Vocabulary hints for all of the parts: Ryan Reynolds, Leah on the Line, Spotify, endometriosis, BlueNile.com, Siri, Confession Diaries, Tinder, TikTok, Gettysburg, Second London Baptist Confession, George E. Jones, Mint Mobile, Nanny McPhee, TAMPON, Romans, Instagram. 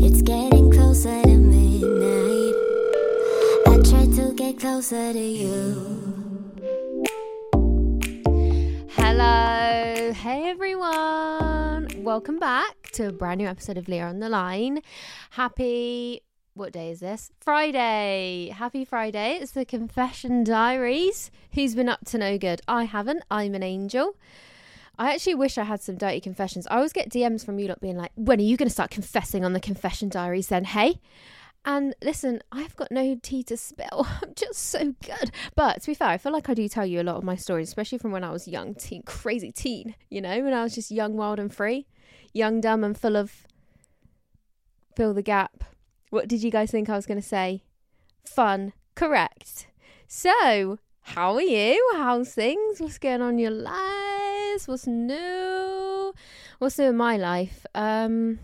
It's getting closer to midnight. I try to get closer to you. Hello. Hey, everyone. Welcome back to a brand new episode of Leah on the Line. What day is this? Friday. Happy Friday. It's the Confession Diaries. Who's been up to no good? I haven't. I'm an angel. I actually wish I had some dirty confessions. I always get DMs from you lot being like, when are you going to start confessing on the Confession Diaries then, hey? And listen, I've got no tea to spill. I'm just so good. But to be fair, I feel like I do tell you a lot of my stories, especially from when I was young, crazy teen, you know, when I was just young, wild and free, young, dumb and full of fill the gap. What did you guys think I was going to say? Fun. Correct. So, how are you? How's things? What's going on in your lives? What's new? What's new in my life? Not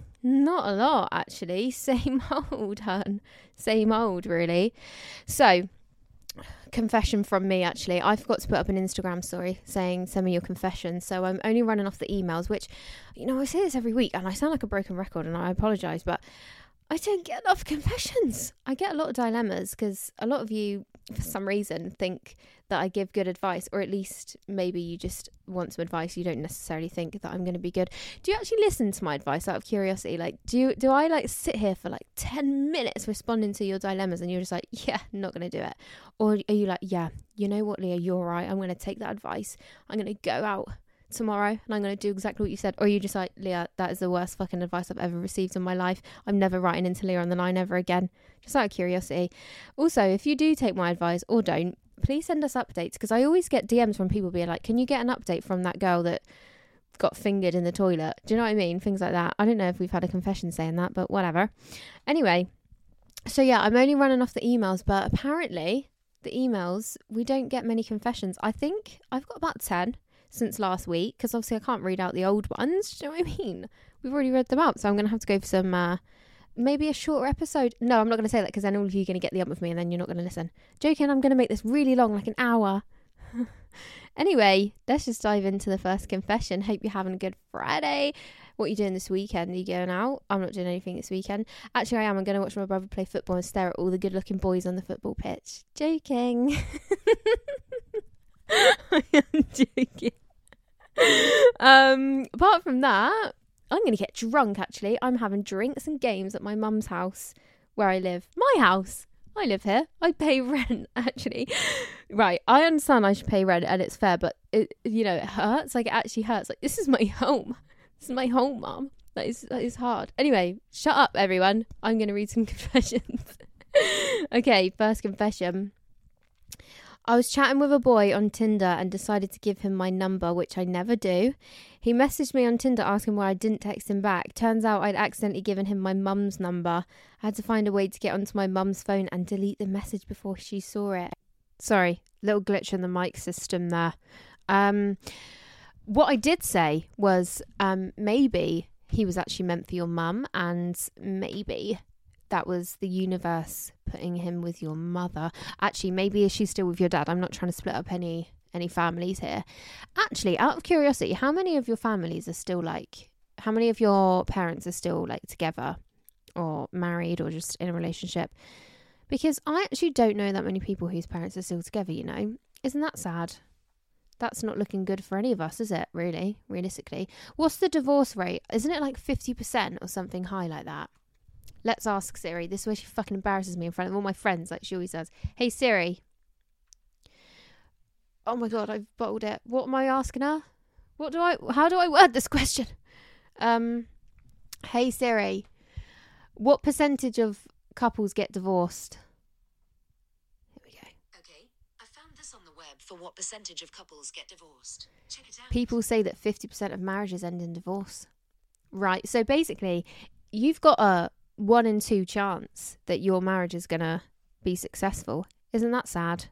a lot, actually. Same old, hun. Same old, really. So, confession from me, actually. I forgot to put up an Instagram story saying, send me your confession. So, I'm only running off the emails, which, you know, I say this every week and I sound like a broken record and I apologise, but I don't get enough confessions. I get a lot of dilemmas because a lot of you, for some reason, think that I give good advice, or at least maybe you just want some advice. You don't necessarily think that I'm going to be good. Do you actually listen to my advice out of curiosity? Like, do I like sit here for like 10 minutes responding to your dilemmas and you're just like, yeah, not going to do it? Or are you like, yeah, you know what, Leah, you're right. I'm going to take that advice. I'm going to go out tomorrow and I'm going to do exactly what you said? Or are you just like, Leah, that is the worst fucking advice I've ever received in my life. I'm never writing into Leah on the Line ever again. Just out of curiosity. Also, if you do take my advice or don't, please send us updates, because I always get DMs from people being like, can you get an update from that girl that got fingered in the toilet? Do you know what I mean? Things like that. I don't know if we've had a confession saying that, but whatever. Anyway, so yeah, I'm only running off the emails, but apparently the emails, we don't get many confessions. I think I've got about 10 since last week, because obviously I can't read out the old ones. Do you know what I mean? We've already read them out, so I'm going to have to go for some, maybe a shorter episode. No, I'm not going to say that, because then all of you are going to get the ump with me and then you're not going to listen. Joking, I'm going to make this really long, like an hour. Anyway, let's just dive into the first confession. Hope you're having a good Friday. What are you doing this weekend? Are you going out? I'm not doing anything this weekend. Actually, I am. I'm going to watch my brother play football and stare at all the good-looking boys on the football pitch. Joking. I am joking. Apart from that, I'm going to get drunk, actually. I'm having drinks and games at my mum's house where I live. My house. I live here. I pay rent, actually. Right. I understand I should pay rent and it's fair, but it hurts. Like, it actually hurts. Like, this is my home. This is my home, Mum. That is hard. Anyway, shut up, everyone. I'm going to read some confessions. Okay, first confession. I was chatting with a boy on Tinder and decided to give him my number, which I never do. He messaged me on Tinder asking why I didn't text him back. Turns out I'd accidentally given him my mum's number. I had to find a way to get onto my mum's phone and delete the message before she saw it. Sorry, little glitch in the mic system there. What I did say was maybe he was actually meant for your mum, and maybe that was the universe putting him with your mother. Actually, maybe she's still with your dad. I'm not trying to split up any families here. Actually, out of curiosity, how many of your families are still like, how many of your parents are still like together or married or just in a relationship? Because I actually don't know that many people whose parents are still together, you know. Isn't that sad? That's not looking good for any of us, is it, really, realistically? What's the divorce rate? Isn't it like 50% or something high like that? Let's ask Siri. This is where she fucking embarrasses me in front of all my friends like she always does. Hey, Siri. Oh, my God, I've bottled it. What am I asking her? How do I word this question? Hey, Siri. What percentage of couples get divorced? Here we go. Okay, I found this on the web for what percentage of couples get divorced. Check it out. People say that 50% of marriages end in divorce. Right, so basically, you've got a 1 in 2 chance that your marriage is gonna be successful. Isn't that sad?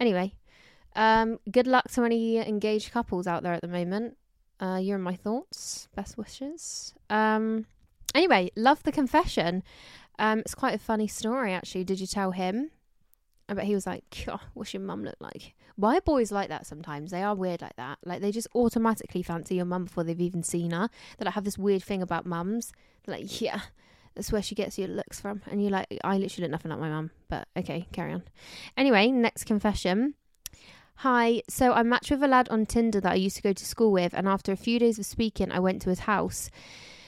Anyway, good luck to any engaged couples out there at the moment. You're in my thoughts. Best wishes. Anyway, love the confession. It's quite a funny story, actually. Did you tell him? I bet he was like, oh, what's your mum look like? Why are boys like that sometimes? They are weird like that. Like, they just automatically fancy your mum before they've even seen her. They like, have this weird thing about mums. They're like, yeah, that's where she gets your looks from. And you're like, I literally look nothing like my mum. But okay, carry on. Anyway, next confession. Hi, so I matched with a lad on Tinder that I used to go to school with. And after a few days of speaking, I went to his house.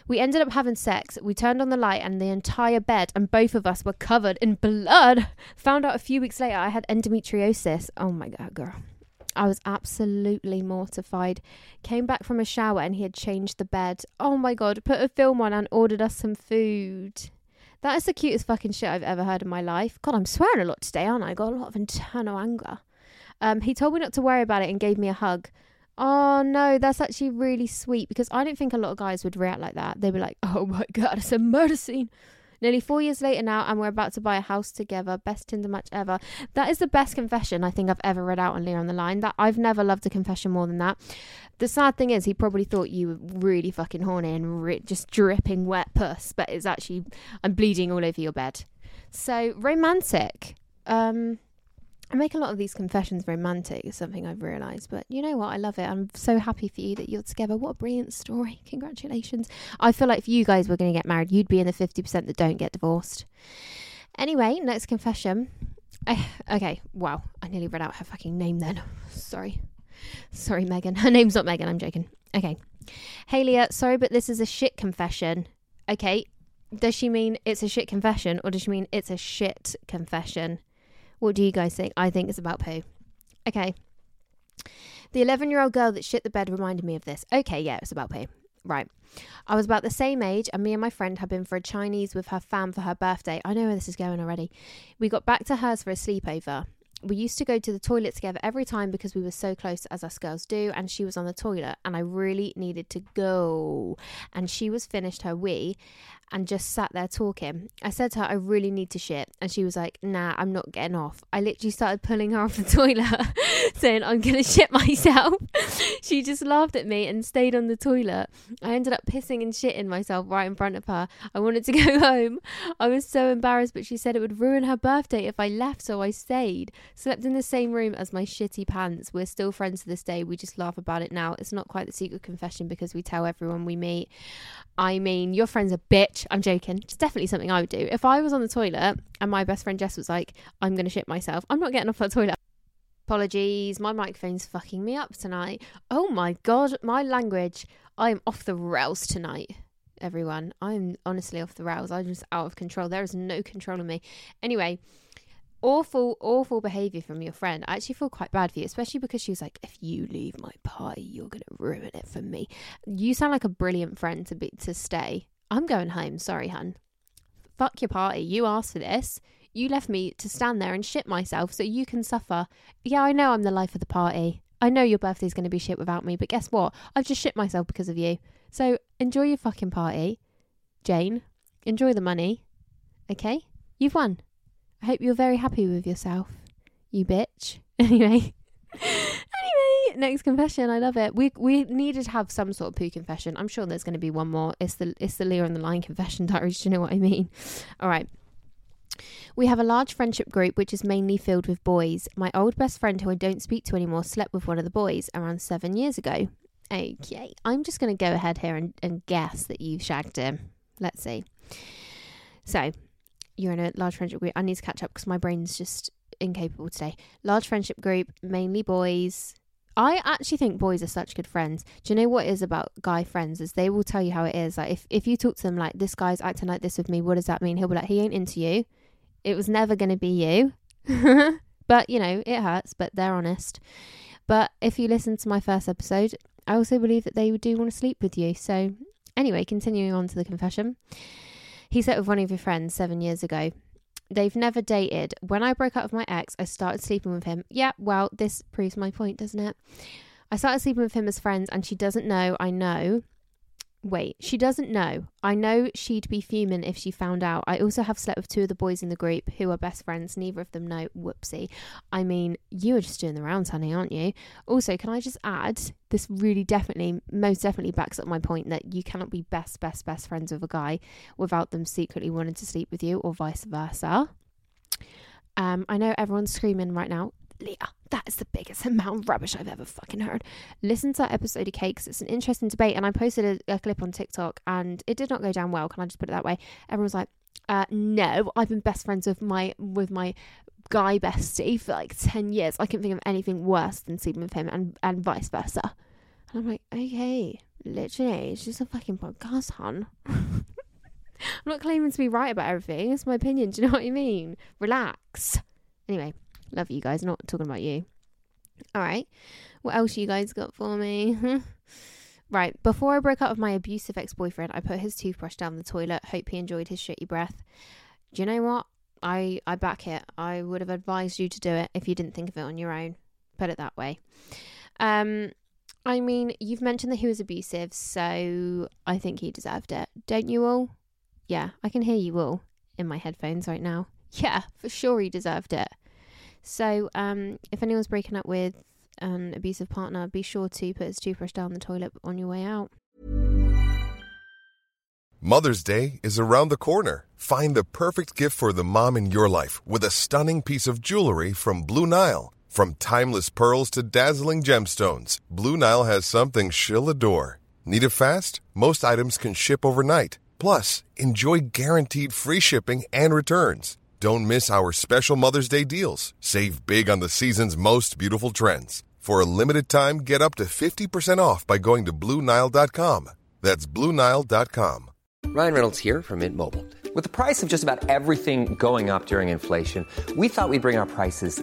We ended up having sex. We turned on the light and the entire bed and both of us were covered in blood. Found out a few weeks later I had endometriosis. Oh my God, girl. I was absolutely mortified. Came back from a shower and he had changed the bed. Oh my God, put a film on and ordered us some food. That is the cutest fucking shit I've ever heard in my life. God, I'm swearing a lot today, aren't I? Got a lot of internal anger. He told me not to worry about it and gave me a hug. Oh no, that's actually really sweet because I don't think a lot of guys would react like that. They'd be like, oh my God, it's a murder scene. Nearly 4 years later now and we're about to buy a house together. Best Tinder match ever. That is the best confession I think I've ever read out on Leah on the Line. That I've never loved a confession more than that. The sad thing is he probably thought you were really fucking horny and just dripping wet puss, but it's actually, I'm bleeding all over your bed. So romantic. I make a lot of these confessions romantic, is something I've realised. But you know what? I love it. I'm so happy for you that you're together. What a brilliant story. Congratulations. I feel like if you guys were going to get married, you'd be in the 50% that don't get divorced. Anyway, next confession. Okay, wow. I nearly read out her fucking name then. Sorry. Sorry, Megan. Her name's not Megan. I'm joking. Okay. Hey, Leah. Sorry, but this is a shit confession. Okay. Does she mean it's a shit confession or does she mean it's a shit confession? What do you guys think? I think it's about poo. Okay. The 11-year-old girl that shit the bed reminded me of this. Okay, yeah, it's about poo. Right. I was about the same age and me and my friend had been for a Chinese with her fam for her birthday. I know where this is going already. We got back to hers for a sleepover. We used to go to the toilet together every time because we were so close, as us girls do, and she was on the toilet and I really needed to go. And she was finished her wee and just sat there talking. I said to her, I really need to shit. And she was like, nah, I'm not getting off. I literally started pulling her off the toilet saying, I'm going to shit myself. She just laughed at me and stayed on the toilet. I ended up pissing and shitting myself right in front of her. I wanted to go home. I was so embarrassed, but she said it would ruin her birthday if I left, so I stayed. Slept in the same room as my shitty pants. We're still friends to this day. We just laugh about it now. It's not quite the secret confession because we tell everyone we meet. I mean, your friend's a bitch. I'm joking. It's definitely something I would do. If I was on the toilet and my best friend Jess was like, I'm going to shit myself, I'm not getting off that toilet. Apologies. My microphone's fucking me up tonight. Oh my God. My language. I'm off the rails tonight, everyone. I'm honestly off the rails. I'm just out of control. There is no control of me. Anyway. Awful, awful behaviour from your friend. I actually feel quite bad for you, especially because she was like, if you leave my party, you're going to ruin it for me. You sound like a brilliant friend to stay. I'm going home. Sorry, hun. Fuck your party. You asked for this. You left me to stand there and shit myself so you can suffer. Yeah, I know I'm the life of the party. I know your birthday's going to be shit without me, but guess what? I've just shit myself because of you. So enjoy your fucking party, Jane. Enjoy the money. Okay? You've won. I hope you're very happy with yourself, you bitch. Anyway, next confession. I love it. We needed to have some sort of poo confession. I'm sure there's going to be one more. It's the Leah on the Line confession diaries. Do you know what I mean? All right. We have a large friendship group which is mainly filled with boys. My old best friend, who I don't speak to anymore, slept with one of the boys around 7 years ago. Okay, I'm just going to go ahead here and guess that you've shagged him. Let's see. So. You're in a large friendship group. I need to catch up because my brain's just incapable today. Large friendship group, mainly boys. I actually think boys are such good friends. Do you know what it is about guy friends is they will tell you how it is. Like if you talk to them like, this guy's acting like this with me, what does that mean? He'll be like, he ain't into you. It was never going to be you. But, you know, it hurts, but they're honest. But if you listen to my first episode, I also believe that they do want to sleep with you. So anyway, continuing on to the confession. He slept with one of your friends 7 years ago. They've never dated. When I broke up with my ex, I started sleeping with him. Yeah, well, this proves my point, doesn't it? I started sleeping with him as friends and she doesn't know. I know. Wait, she doesn't know. I know she'd be fuming if she found out. I also have slept with two of the boys in the group who are best friends. Neither of them know. Whoopsie. I mean, you are just doing the rounds, honey, aren't you? Also, can I just add, this really definitely, most definitely backs up my point that you cannot be best friends with a guy without them secretly wanting to sleep with you or vice versa. I know everyone's screaming right now. Leah, that is the biggest amount of rubbish I've ever fucking heard. Listen to that episode of Cakes. It's an interesting debate, and I posted a clip on TikTok and it did not go down well, can I just put it that way? Everyone's like, no, I've been best friends with my guy bestie for like 10 years. I can't think of anything worse than sleeping with him and vice versa. And I'm like, okay, literally, it's just a fucking podcast, hon. I'm not claiming to be right about everything. It's my opinion, do you know what I mean? Relax. Anyway. Love you guys, not talking about you. All right, what else you guys got for me? Right, before I broke up with my abusive ex-boyfriend, I put his toothbrush down the toilet. Hope he enjoyed his shitty breath. Do you know what? I back it. I would have advised you to do it if you didn't think of it on your own. Put it that way. I mean, you've mentioned that he was abusive, so I think he deserved it. Don't you all? Yeah, I can hear you all in my headphones right now. Yeah, for sure he deserved it. So if anyone's breaking up with an abusive partner, be sure to put his toothbrush down the toilet on your way out. Mother's Day is around the corner. Find the perfect gift for the mom in your life with a stunning piece of jewelry from Blue Nile. From timeless pearls to dazzling gemstones, Blue Nile has something she'll adore. Need it fast? Most items can ship overnight. Plus, enjoy guaranteed free shipping and returns. Don't miss our special Mother's Day deals. Save big on the season's most beautiful trends. For a limited time, get up to 50% off by going to BlueNile.com. That's BlueNile.com. Ryan Reynolds here from Mint Mobile. With the price of just about everything going up during inflation, we thought we'd bring our prices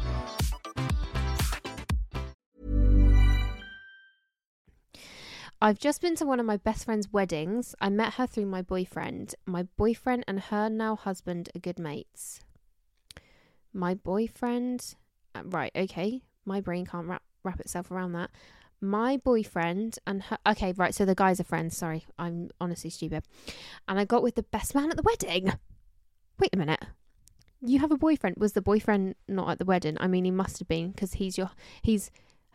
I've just been to one of my best friend's weddings. I met her through my boyfriend. My boyfriend and her now husband are good mates. My boyfriend... Right, okay. My brain can't wrap itself around that. My boyfriend and her... Okay, right, so the guys are friends. Sorry, I'm honestly stupid. And I got with the best man at the wedding. Wait a minute. You have a boyfriend. Was the boyfriend not at the wedding? I mean, he must have been because he's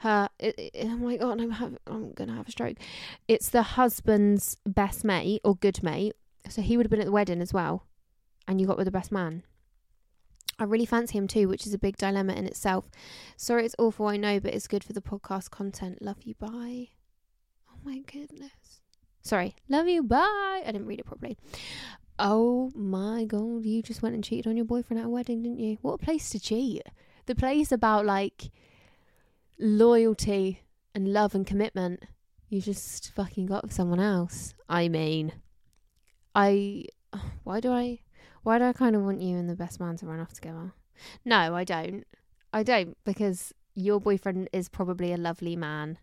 her, oh my god, I'm gonna have a stroke. It's the husband's best mate or good mate, so he would have been at the wedding as well, and you got with the best man. I really fancy him too, which is a big dilemma in itself. Sorry, it's awful, I know, but it's good for the podcast content. Love you, bye. Oh my goodness, Sorry, love you, bye. I didn't read it properly. Oh my God, you just went and cheated on your boyfriend at a wedding, didn't you? What a place to cheat. The place about like loyalty and love and commitment. You just fucking got with someone else. I mean, why do I kind of want you and the best man to run off together? No, I don't, because your boyfriend is probably a lovely man.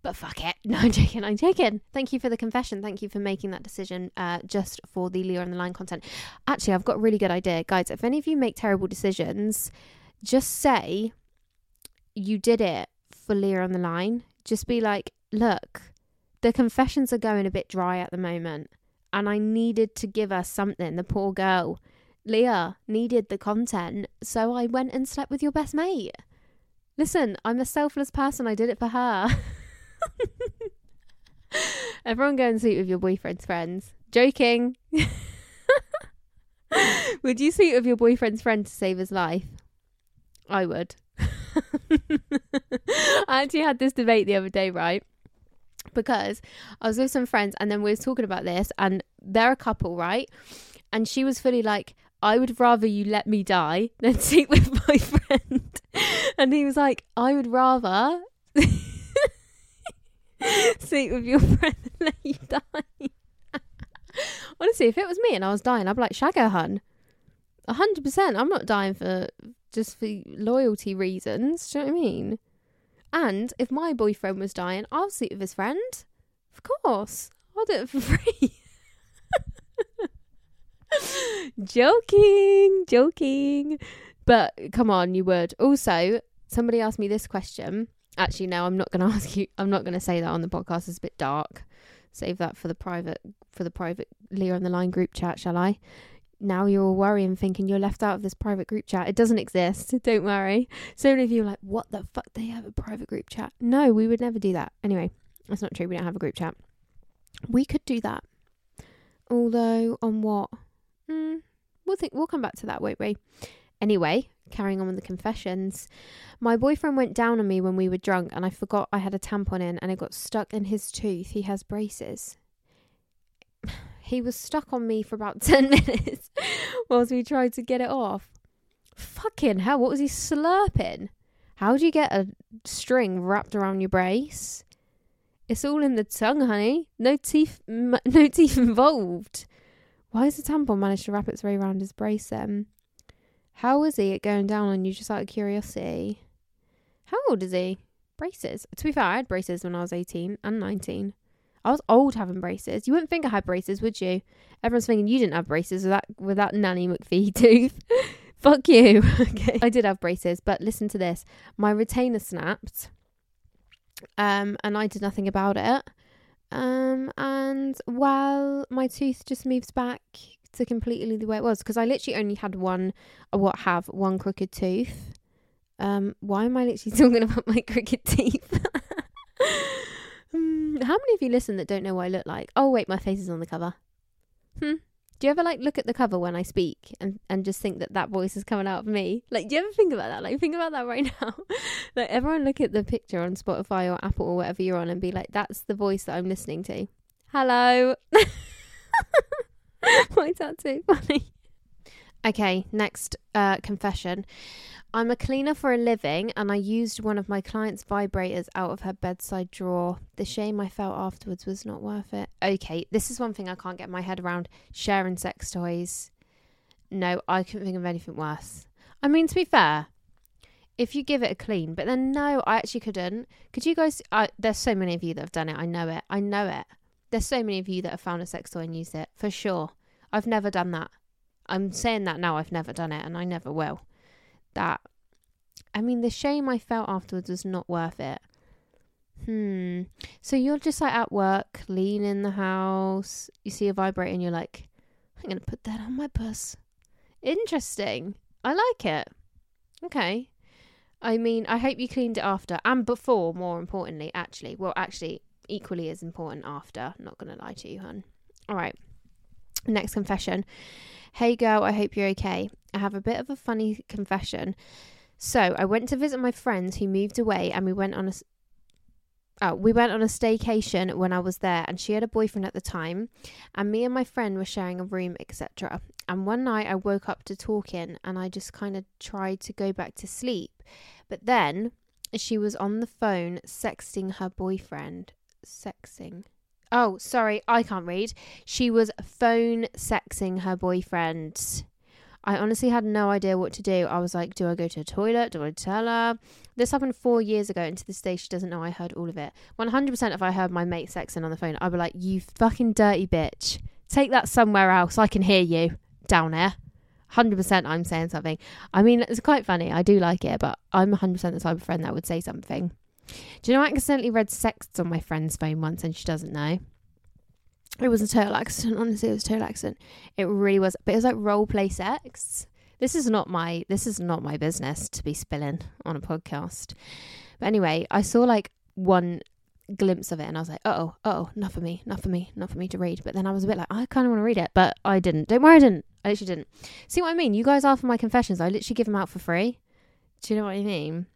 But fuck it. No, I'm joking. Thank you for the confession. Thank you for making that decision just for the Leah on the Line content. Actually, I've got a really good idea. Guys, if any of you make terrible decisions, just say you did it for Leah on the Line. Just be like, look, the confessions are going a bit dry at the moment and I needed to give her something. The poor girl, Leah, needed the content, so I went and slept with your best mate. Listen, I'm a selfless person. I did it for her. Everyone go and sleep with your boyfriend's friends. Joking. Would you sleep with your boyfriend's friend to save his life? I would. I actually had this debate the other day, right? Because I was with some friends and then we were talking about this, and they're a couple, right? And she was fully like, I would rather you let me die than sleep with my friend. And he was like, I would rather sleep with your friend and let you die. Honestly, if it was me and I was dying, I'd be like, shagger hun, 100%. I'm not dying for loyalty reasons. Do you know what I mean? And if my boyfriend was dying, I'll sleep with his friend, of course. I'll do it for free. joking. But come on, you would. Also, somebody asked me this question. Actually, no, I'm not going to ask you. I'm not going to say that on the podcast. It's a bit dark. Save that for the private Leah on the Line group chat, shall I? Now you're all worrying, thinking you're left out of this private group chat. It doesn't exist. Don't worry. So many of you are like, what the fuck? They have a private group chat. No, we would never do that. Anyway, that's not true. We don't have a group chat. We could do that. Although, on what? We'll come back to that, won't we? Anyway, carrying on with the confessions. My boyfriend went down on me when we were drunk and I forgot I had a tampon in and it got stuck in his tooth. He has braces. He was stuck on me for about 10 minutes whilst we tried to get it off. Fucking hell, what was he slurping? How do you get a string wrapped around your brace? It's all in the tongue, honey. No teeth involved. Why has the tampon managed to wrap its way around his brace then? How is he going down on you, just out of curiosity? How old is he? Braces. To be fair, I had braces when I was 18 and 19. I was old having braces. You wouldn't think I had braces, would you? Everyone's thinking you didn't have braces with that Nanny McPhee tooth. Fuck you. Okay. I did have braces, but listen to this. My retainer snapped and I did nothing about it. And my tooth just moves back to completely the way it was, because I literally only had one crooked tooth. Why am I literally talking about my crooked teeth? How many of you listen that don't know what I look like? Oh wait, my face is on the cover. Do you ever like look at the cover when I speak and just think that voice is coming out of me? Like, do you ever think about that? Like, think about that right now. Like, everyone look at the picture on Spotify or Apple or whatever you're on and be like, that's the voice that I'm listening to. Hello. Why is that so funny? Okay, next confession. I'm a cleaner for a living and I used one of my client's vibrators out of her bedside drawer. The shame I felt afterwards was not worth it. Okay, this is one thing I can't get my head around. Sharing sex toys. No, I couldn't think of anything worse. I mean, to be fair, if you give it a clean, but then no, I actually couldn't. Could you guys... there's so many of you that have done it. I know it. There's so many of you that have found a sex toy and used it, for sure. I've never done that. I'm saying that now, I've never done it, and I never will. The shame I felt afterwards was not worth it. So you're just like at work, cleaning the house, you see a vibrator and you're like, I'm going to put that on my puss. Interesting. I like it. Okay. I hope you cleaned it after and before, more importantly, actually. Well, actually, equally as important after. I'm not going to lie to you, hun. All right. Next confession. Hey girl, I hope you're okay. I have a bit of a funny confession. So I went to visit my friends who moved away and we went on a we went on a staycation when I was there, and she had a boyfriend at the time, and me and my friend were sharing a room, etc. And one night I woke up to talking, and I just kind of tried to go back to sleep, but then she was on the phone sexting her boyfriend. She was phone sexing her boyfriend. I honestly had no idea what to do. I was like, do I go to the toilet? Do I tell her? This happened 4 years ago, and to this day, she doesn't know I heard all of it. 100% if I heard my mate sexing on the phone, I'd be like, you fucking dirty bitch. Take that somewhere else. I can hear you down there. 100% I'm saying something. I mean, it's quite funny. I do like it, but I'm 100% the type of friend that would say something. Do you know I accidentally read sexts on my friend's phone once, and she doesn't know? It was a total accident. Honestly, it was a total accident. It really was. But it was like role play sex. This is not my business to be spilling on a podcast. But anyway, I saw like one glimpse of it, and I was like, uh-oh, not for me to read. But then I was a bit like, I kind of want to read it, but I didn't. Don't worry, I literally didn't. See what I mean? You guys are for my confessions. I literally give them out for free. Do you know what I mean?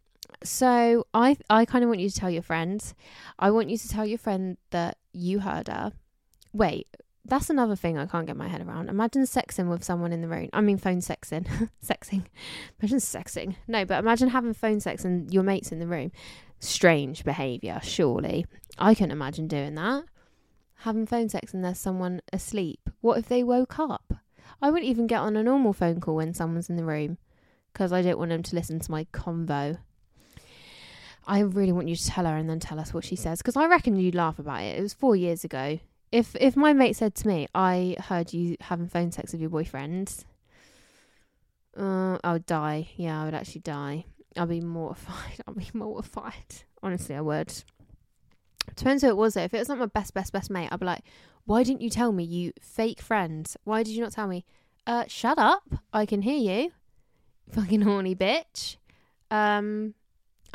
So I kind of want you to tell your friends. I want you to tell your friend that you heard her. Wait, that's another thing I can't get my head around. Imagine sexing with someone in the room. I mean, phone sexing. Sexing. Imagine sexing. No, but imagine having phone sex and your mate's in the room. Strange behaviour, surely. I couldn't imagine doing that. Having phone sex and there's someone asleep. What if they woke up? I wouldn't even get on a normal phone call when someone's in the room, because I don't want them to listen to my convo. I really want you to tell her and then tell us what she says, because I reckon you'd laugh about it. It was 4 years ago. If my mate said to me, I heard you having phone sex with your boyfriend, I would die. Yeah, I would actually die. I'd be mortified. Honestly, I would. Depends who it was though. If it was not my best mate, I'd be like, why didn't you tell me, you fake friend? Why did you not tell me? Shut up. I can hear you. Fucking horny bitch.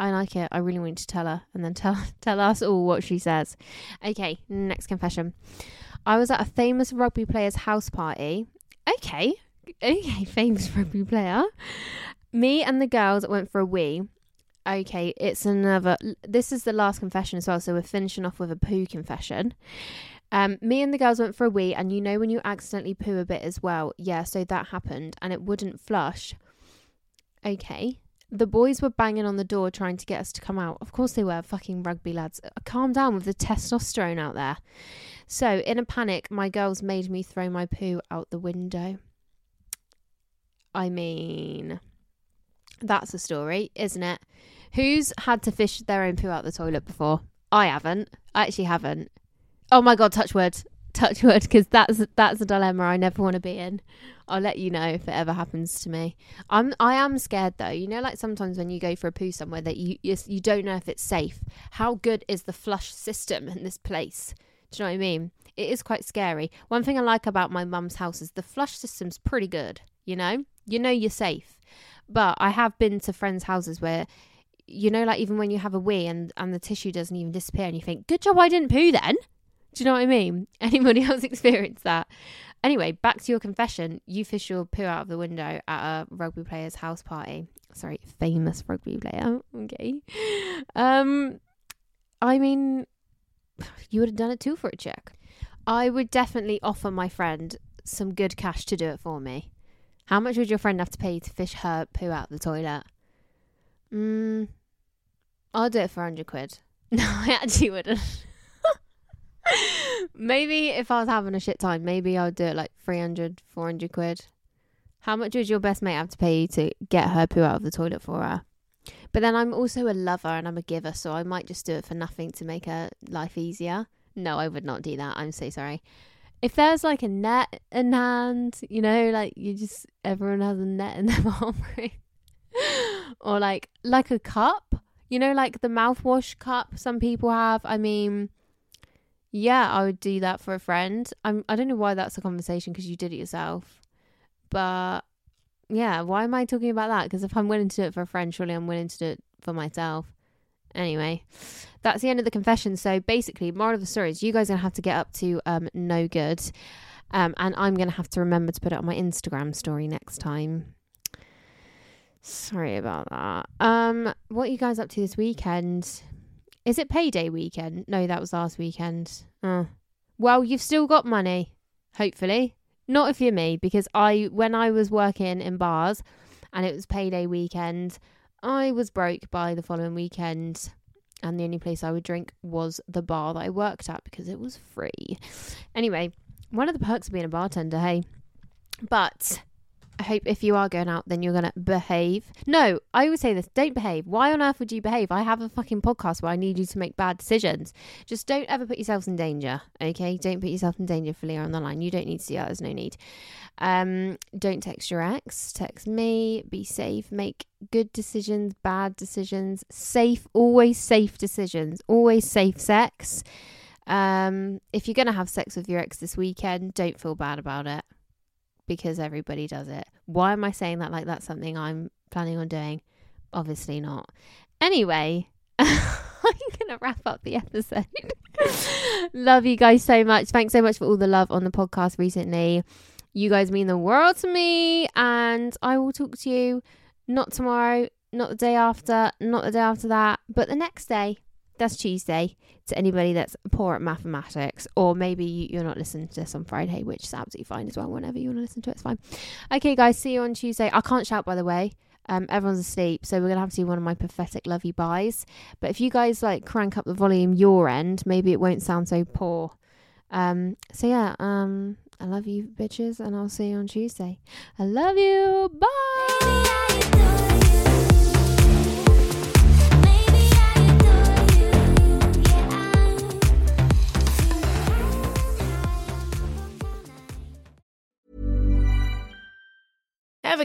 I like it. I really want to tell her and then tell us all what she says. Okay, next confession. I was at a famous rugby player's house party. Okay, famous rugby player. Me and the girls went for a wee. Okay, this is the last confession as well, so we're finishing off with a poo confession. Me and the girls went for a wee, and you know when you accidentally poo a bit as well? Yeah, so that happened, and it wouldn't flush. Okay. The boys were banging on the door trying to get us to come out. Of course they were, fucking rugby lads. Calm down with the testosterone out there. So, in a panic, my girls made me throw my poo out the window. I mean, that's a story, isn't it? Who's had to fish their own poo out the toilet before? I haven't. I actually haven't. Oh my God, touch wood, because that's a dilemma I never want to be in. I'll let you know if it ever happens to me. I am scared though. You know, like sometimes when you go for a poo somewhere that you don't know if it's safe. How good is the flush system in this place? Do you know what I mean? It is quite scary. One thing I like about my mum's house is the flush system's pretty good. You know you're safe. But I have been to friends' houses where, you know, like even when you have a wee and the tissue doesn't even disappear and you think, good job I didn't poo then. Do you know what I mean? Anybody else experience that? Anyway, back to your confession. You fish your poo out of the window at a rugby player's house party. Sorry, famous rugby player. Okay. I mean, you would have done it too for a check. I would definitely offer my friend some good cash to do it for me. How much would your friend have to pay to fish her poo out the toilet? I'll do it for 100 £100. No, I actually wouldn't. Maybe if I was having a shit time, maybe I'd do it like 300, 400 £400. How much would your best mate have to pay you to get her poo out of the toilet for her? But then I'm also a lover and I'm a giver, so I might just do it for nothing to make her life easier. No, I would not do that. I'm so sorry. If there's like a net in hand, you know, like everyone has a net in their armory. Or like a cup, you know, like the mouthwash cup some people have. I mean, yeah, I would do that for a friend. I don't know why that's a conversation because you did it yourself. But yeah, why am I talking about that? Because if I'm willing to do it for a friend, surely I'm willing to do it for myself. Anyway, that's the end of the confession. So basically, moral of the story is you guys are going to have to get up to no good. And I'm going to have to remember to put it on my Instagram story next time. Sorry about that. What are you guys up to this weekend? Is it payday weekend? No, that was last weekend. Well, you've still got money, hopefully. Not if you're me, because when I was working in bars and it was payday weekend, I was broke by the following weekend. And the only place I would drink was the bar that I worked at because it was free. Anyway, one of the perks of being a bartender, hey. But I hope if you are going out, then you're going to behave. No, I always say this. Don't behave. Why on earth would you behave? I have a fucking podcast where I need you to make bad decisions. Just don't ever put yourselves in danger, okay? Don't put yourself in danger for Leah on the Line. You don't need to do that. There's no need. Don't text your ex. Text me. Be safe. Make good decisions, bad decisions. Safe. Always safe decisions. Always safe sex. If you're going to have sex with your ex this weekend, don't feel bad about it. Because everybody does it. Why am I saying that like that's something I'm planning on doing? Obviously not. Anyway, I'm gonna wrap up the episode. Love you guys so much. Thanks so much for all the love on the podcast recently. You guys mean the world to me, and I will talk to you not tomorrow, not the day after, not the day after that, but the next day. That's Tuesday to anybody that's poor at mathematics, or maybe you're not listening to this on Friday, which is absolutely fine as well. Whenever you want to listen to it, it's fine. Okay, guys, see you on Tuesday. I can't shout, by the way. Everyone's asleep, so we're going to have to do one of my pathetic love you buys. But if you guys, like, crank up the volume your end, maybe it won't sound so poor. I love you, bitches, and I'll see you on Tuesday. I love you. Bye. Ever